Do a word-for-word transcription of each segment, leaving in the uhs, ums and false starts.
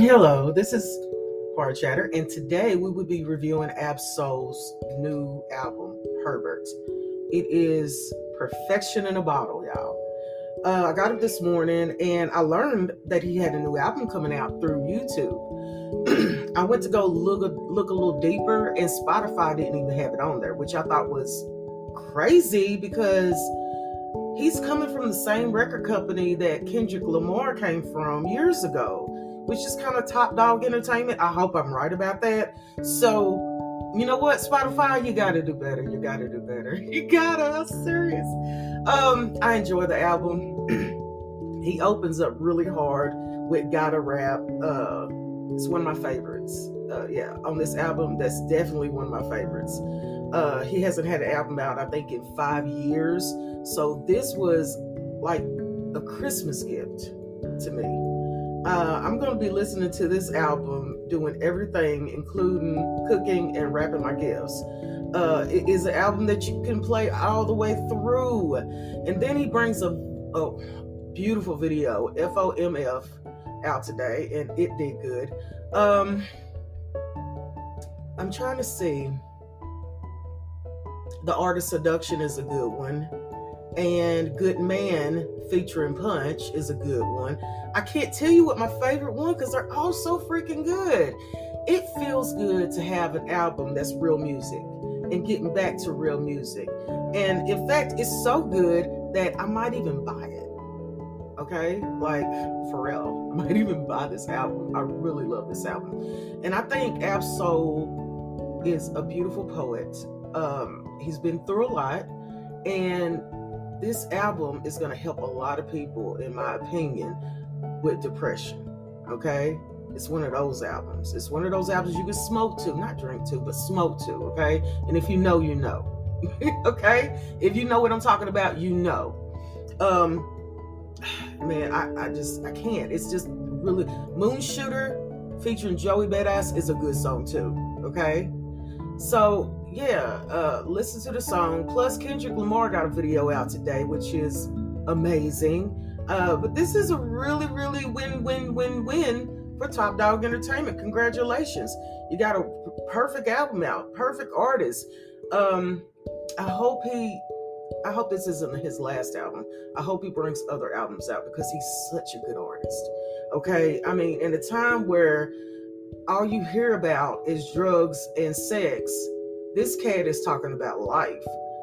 Hello, this is Car Chatter, and today we will be reviewing Ab-Soul's new album, Herbert. It is perfection in a bottle, y'all. Uh, I got it this morning, and I learned that he had a new album coming out through YouTube. I went to go look a, look a little deeper, and Spotify didn't even have it on there, which I thought was crazy because he's coming from the same record company that Kendrick Lamar came from years ago, which is kind of Top Dawg Entertainment. I hope I'm right about that. So, you know what, Spotify, you gotta do better. You gotta do better. You gotta, I'm serious. Um, I enjoy the album. He opens up really hard with Gotta Rap. Uh, it's one of my favorites. Uh, yeah, on this album, that's definitely one of my favorites. Uh, he hasn't had an album out, I think, in five years. So this was like a Christmas gift to me. Uh, I'm going to be listening to this album, doing everything, including cooking and wrapping my gifts. Uh, it is an album that you can play all the way through. And then he brings a, a beautiful video, F O M F, out today, and it did good. Um, I'm trying to see. The artist Seduction is a good one, and Good Man featuring Punch is a good one. I can't tell you what my favorite one, because they're all so freaking good. It feels good to have an album that's real music and getting back to real music. And in fact, it's so good that I might even buy it. Okay, like Pharrell, I might even buy this album. I really love this album, and I think Ab-Soul is a beautiful poet. Um, he's been through a lot, and this album is going to help a lot of people, in my opinion, with depression. Okay, it's one of those albums. It's one of those albums you can smoke to, not drink to, but smoke to. Okay, and if you know, you know. Okay, if you know what I'm talking about, you know. Um, man, I, I just I can't. It's just really Moon Shooter featuring Joey Badass is a good song too. Okay, so. Yeah, uh, listen to the song. Plus, Kendrick Lamar got a video out today, which is amazing. Uh, but this is a really, really win, win, win, win for Top Dawg Entertainment. Congratulations. You got a perfect album out, perfect artist. Um, I hope he, I hope this isn't his last album. I hope he brings other albums out, because he's such a good artist. Okay, I mean, in a time where all you hear about is drugs and sex, this cat is talking about life.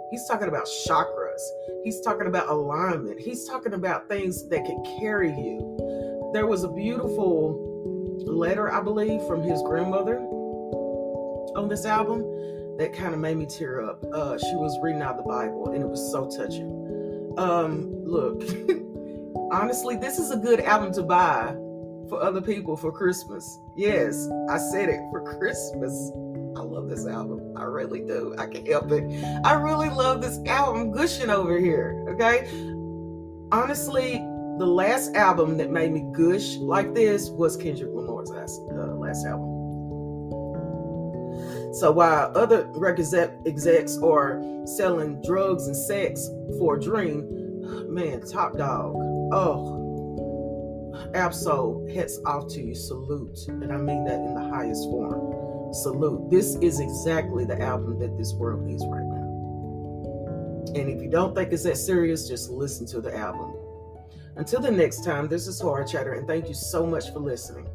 He's talking about chakras. He's talking about alignment. He's talking about things that can carry you. There was a beautiful letter, I believe, from his grandmother on this album that kind of made me tear up. Uh, she was reading out the Bible, and it was so touching. Um, look, honestly, this is a good album to buy for other people for Christmas. Yes, I said it, for Christmas. I love this album. I really do. I can't help it. I really love this album. Gushing over here. Okay. Honestly, the last album that made me gush like this was Kendrick Lamar's last, uh, last album. So while other record execs are selling drugs and sex for a dream, man, Top Dawg. Oh. Ab-Soul, hats off to you. Salute. And I mean that in the highest form. Salute. This is exactly the album that this world needs right now. And if you don't think it's that serious, just listen to the album. Until the next time, this is Horror Chatter, and thank you so much for listening.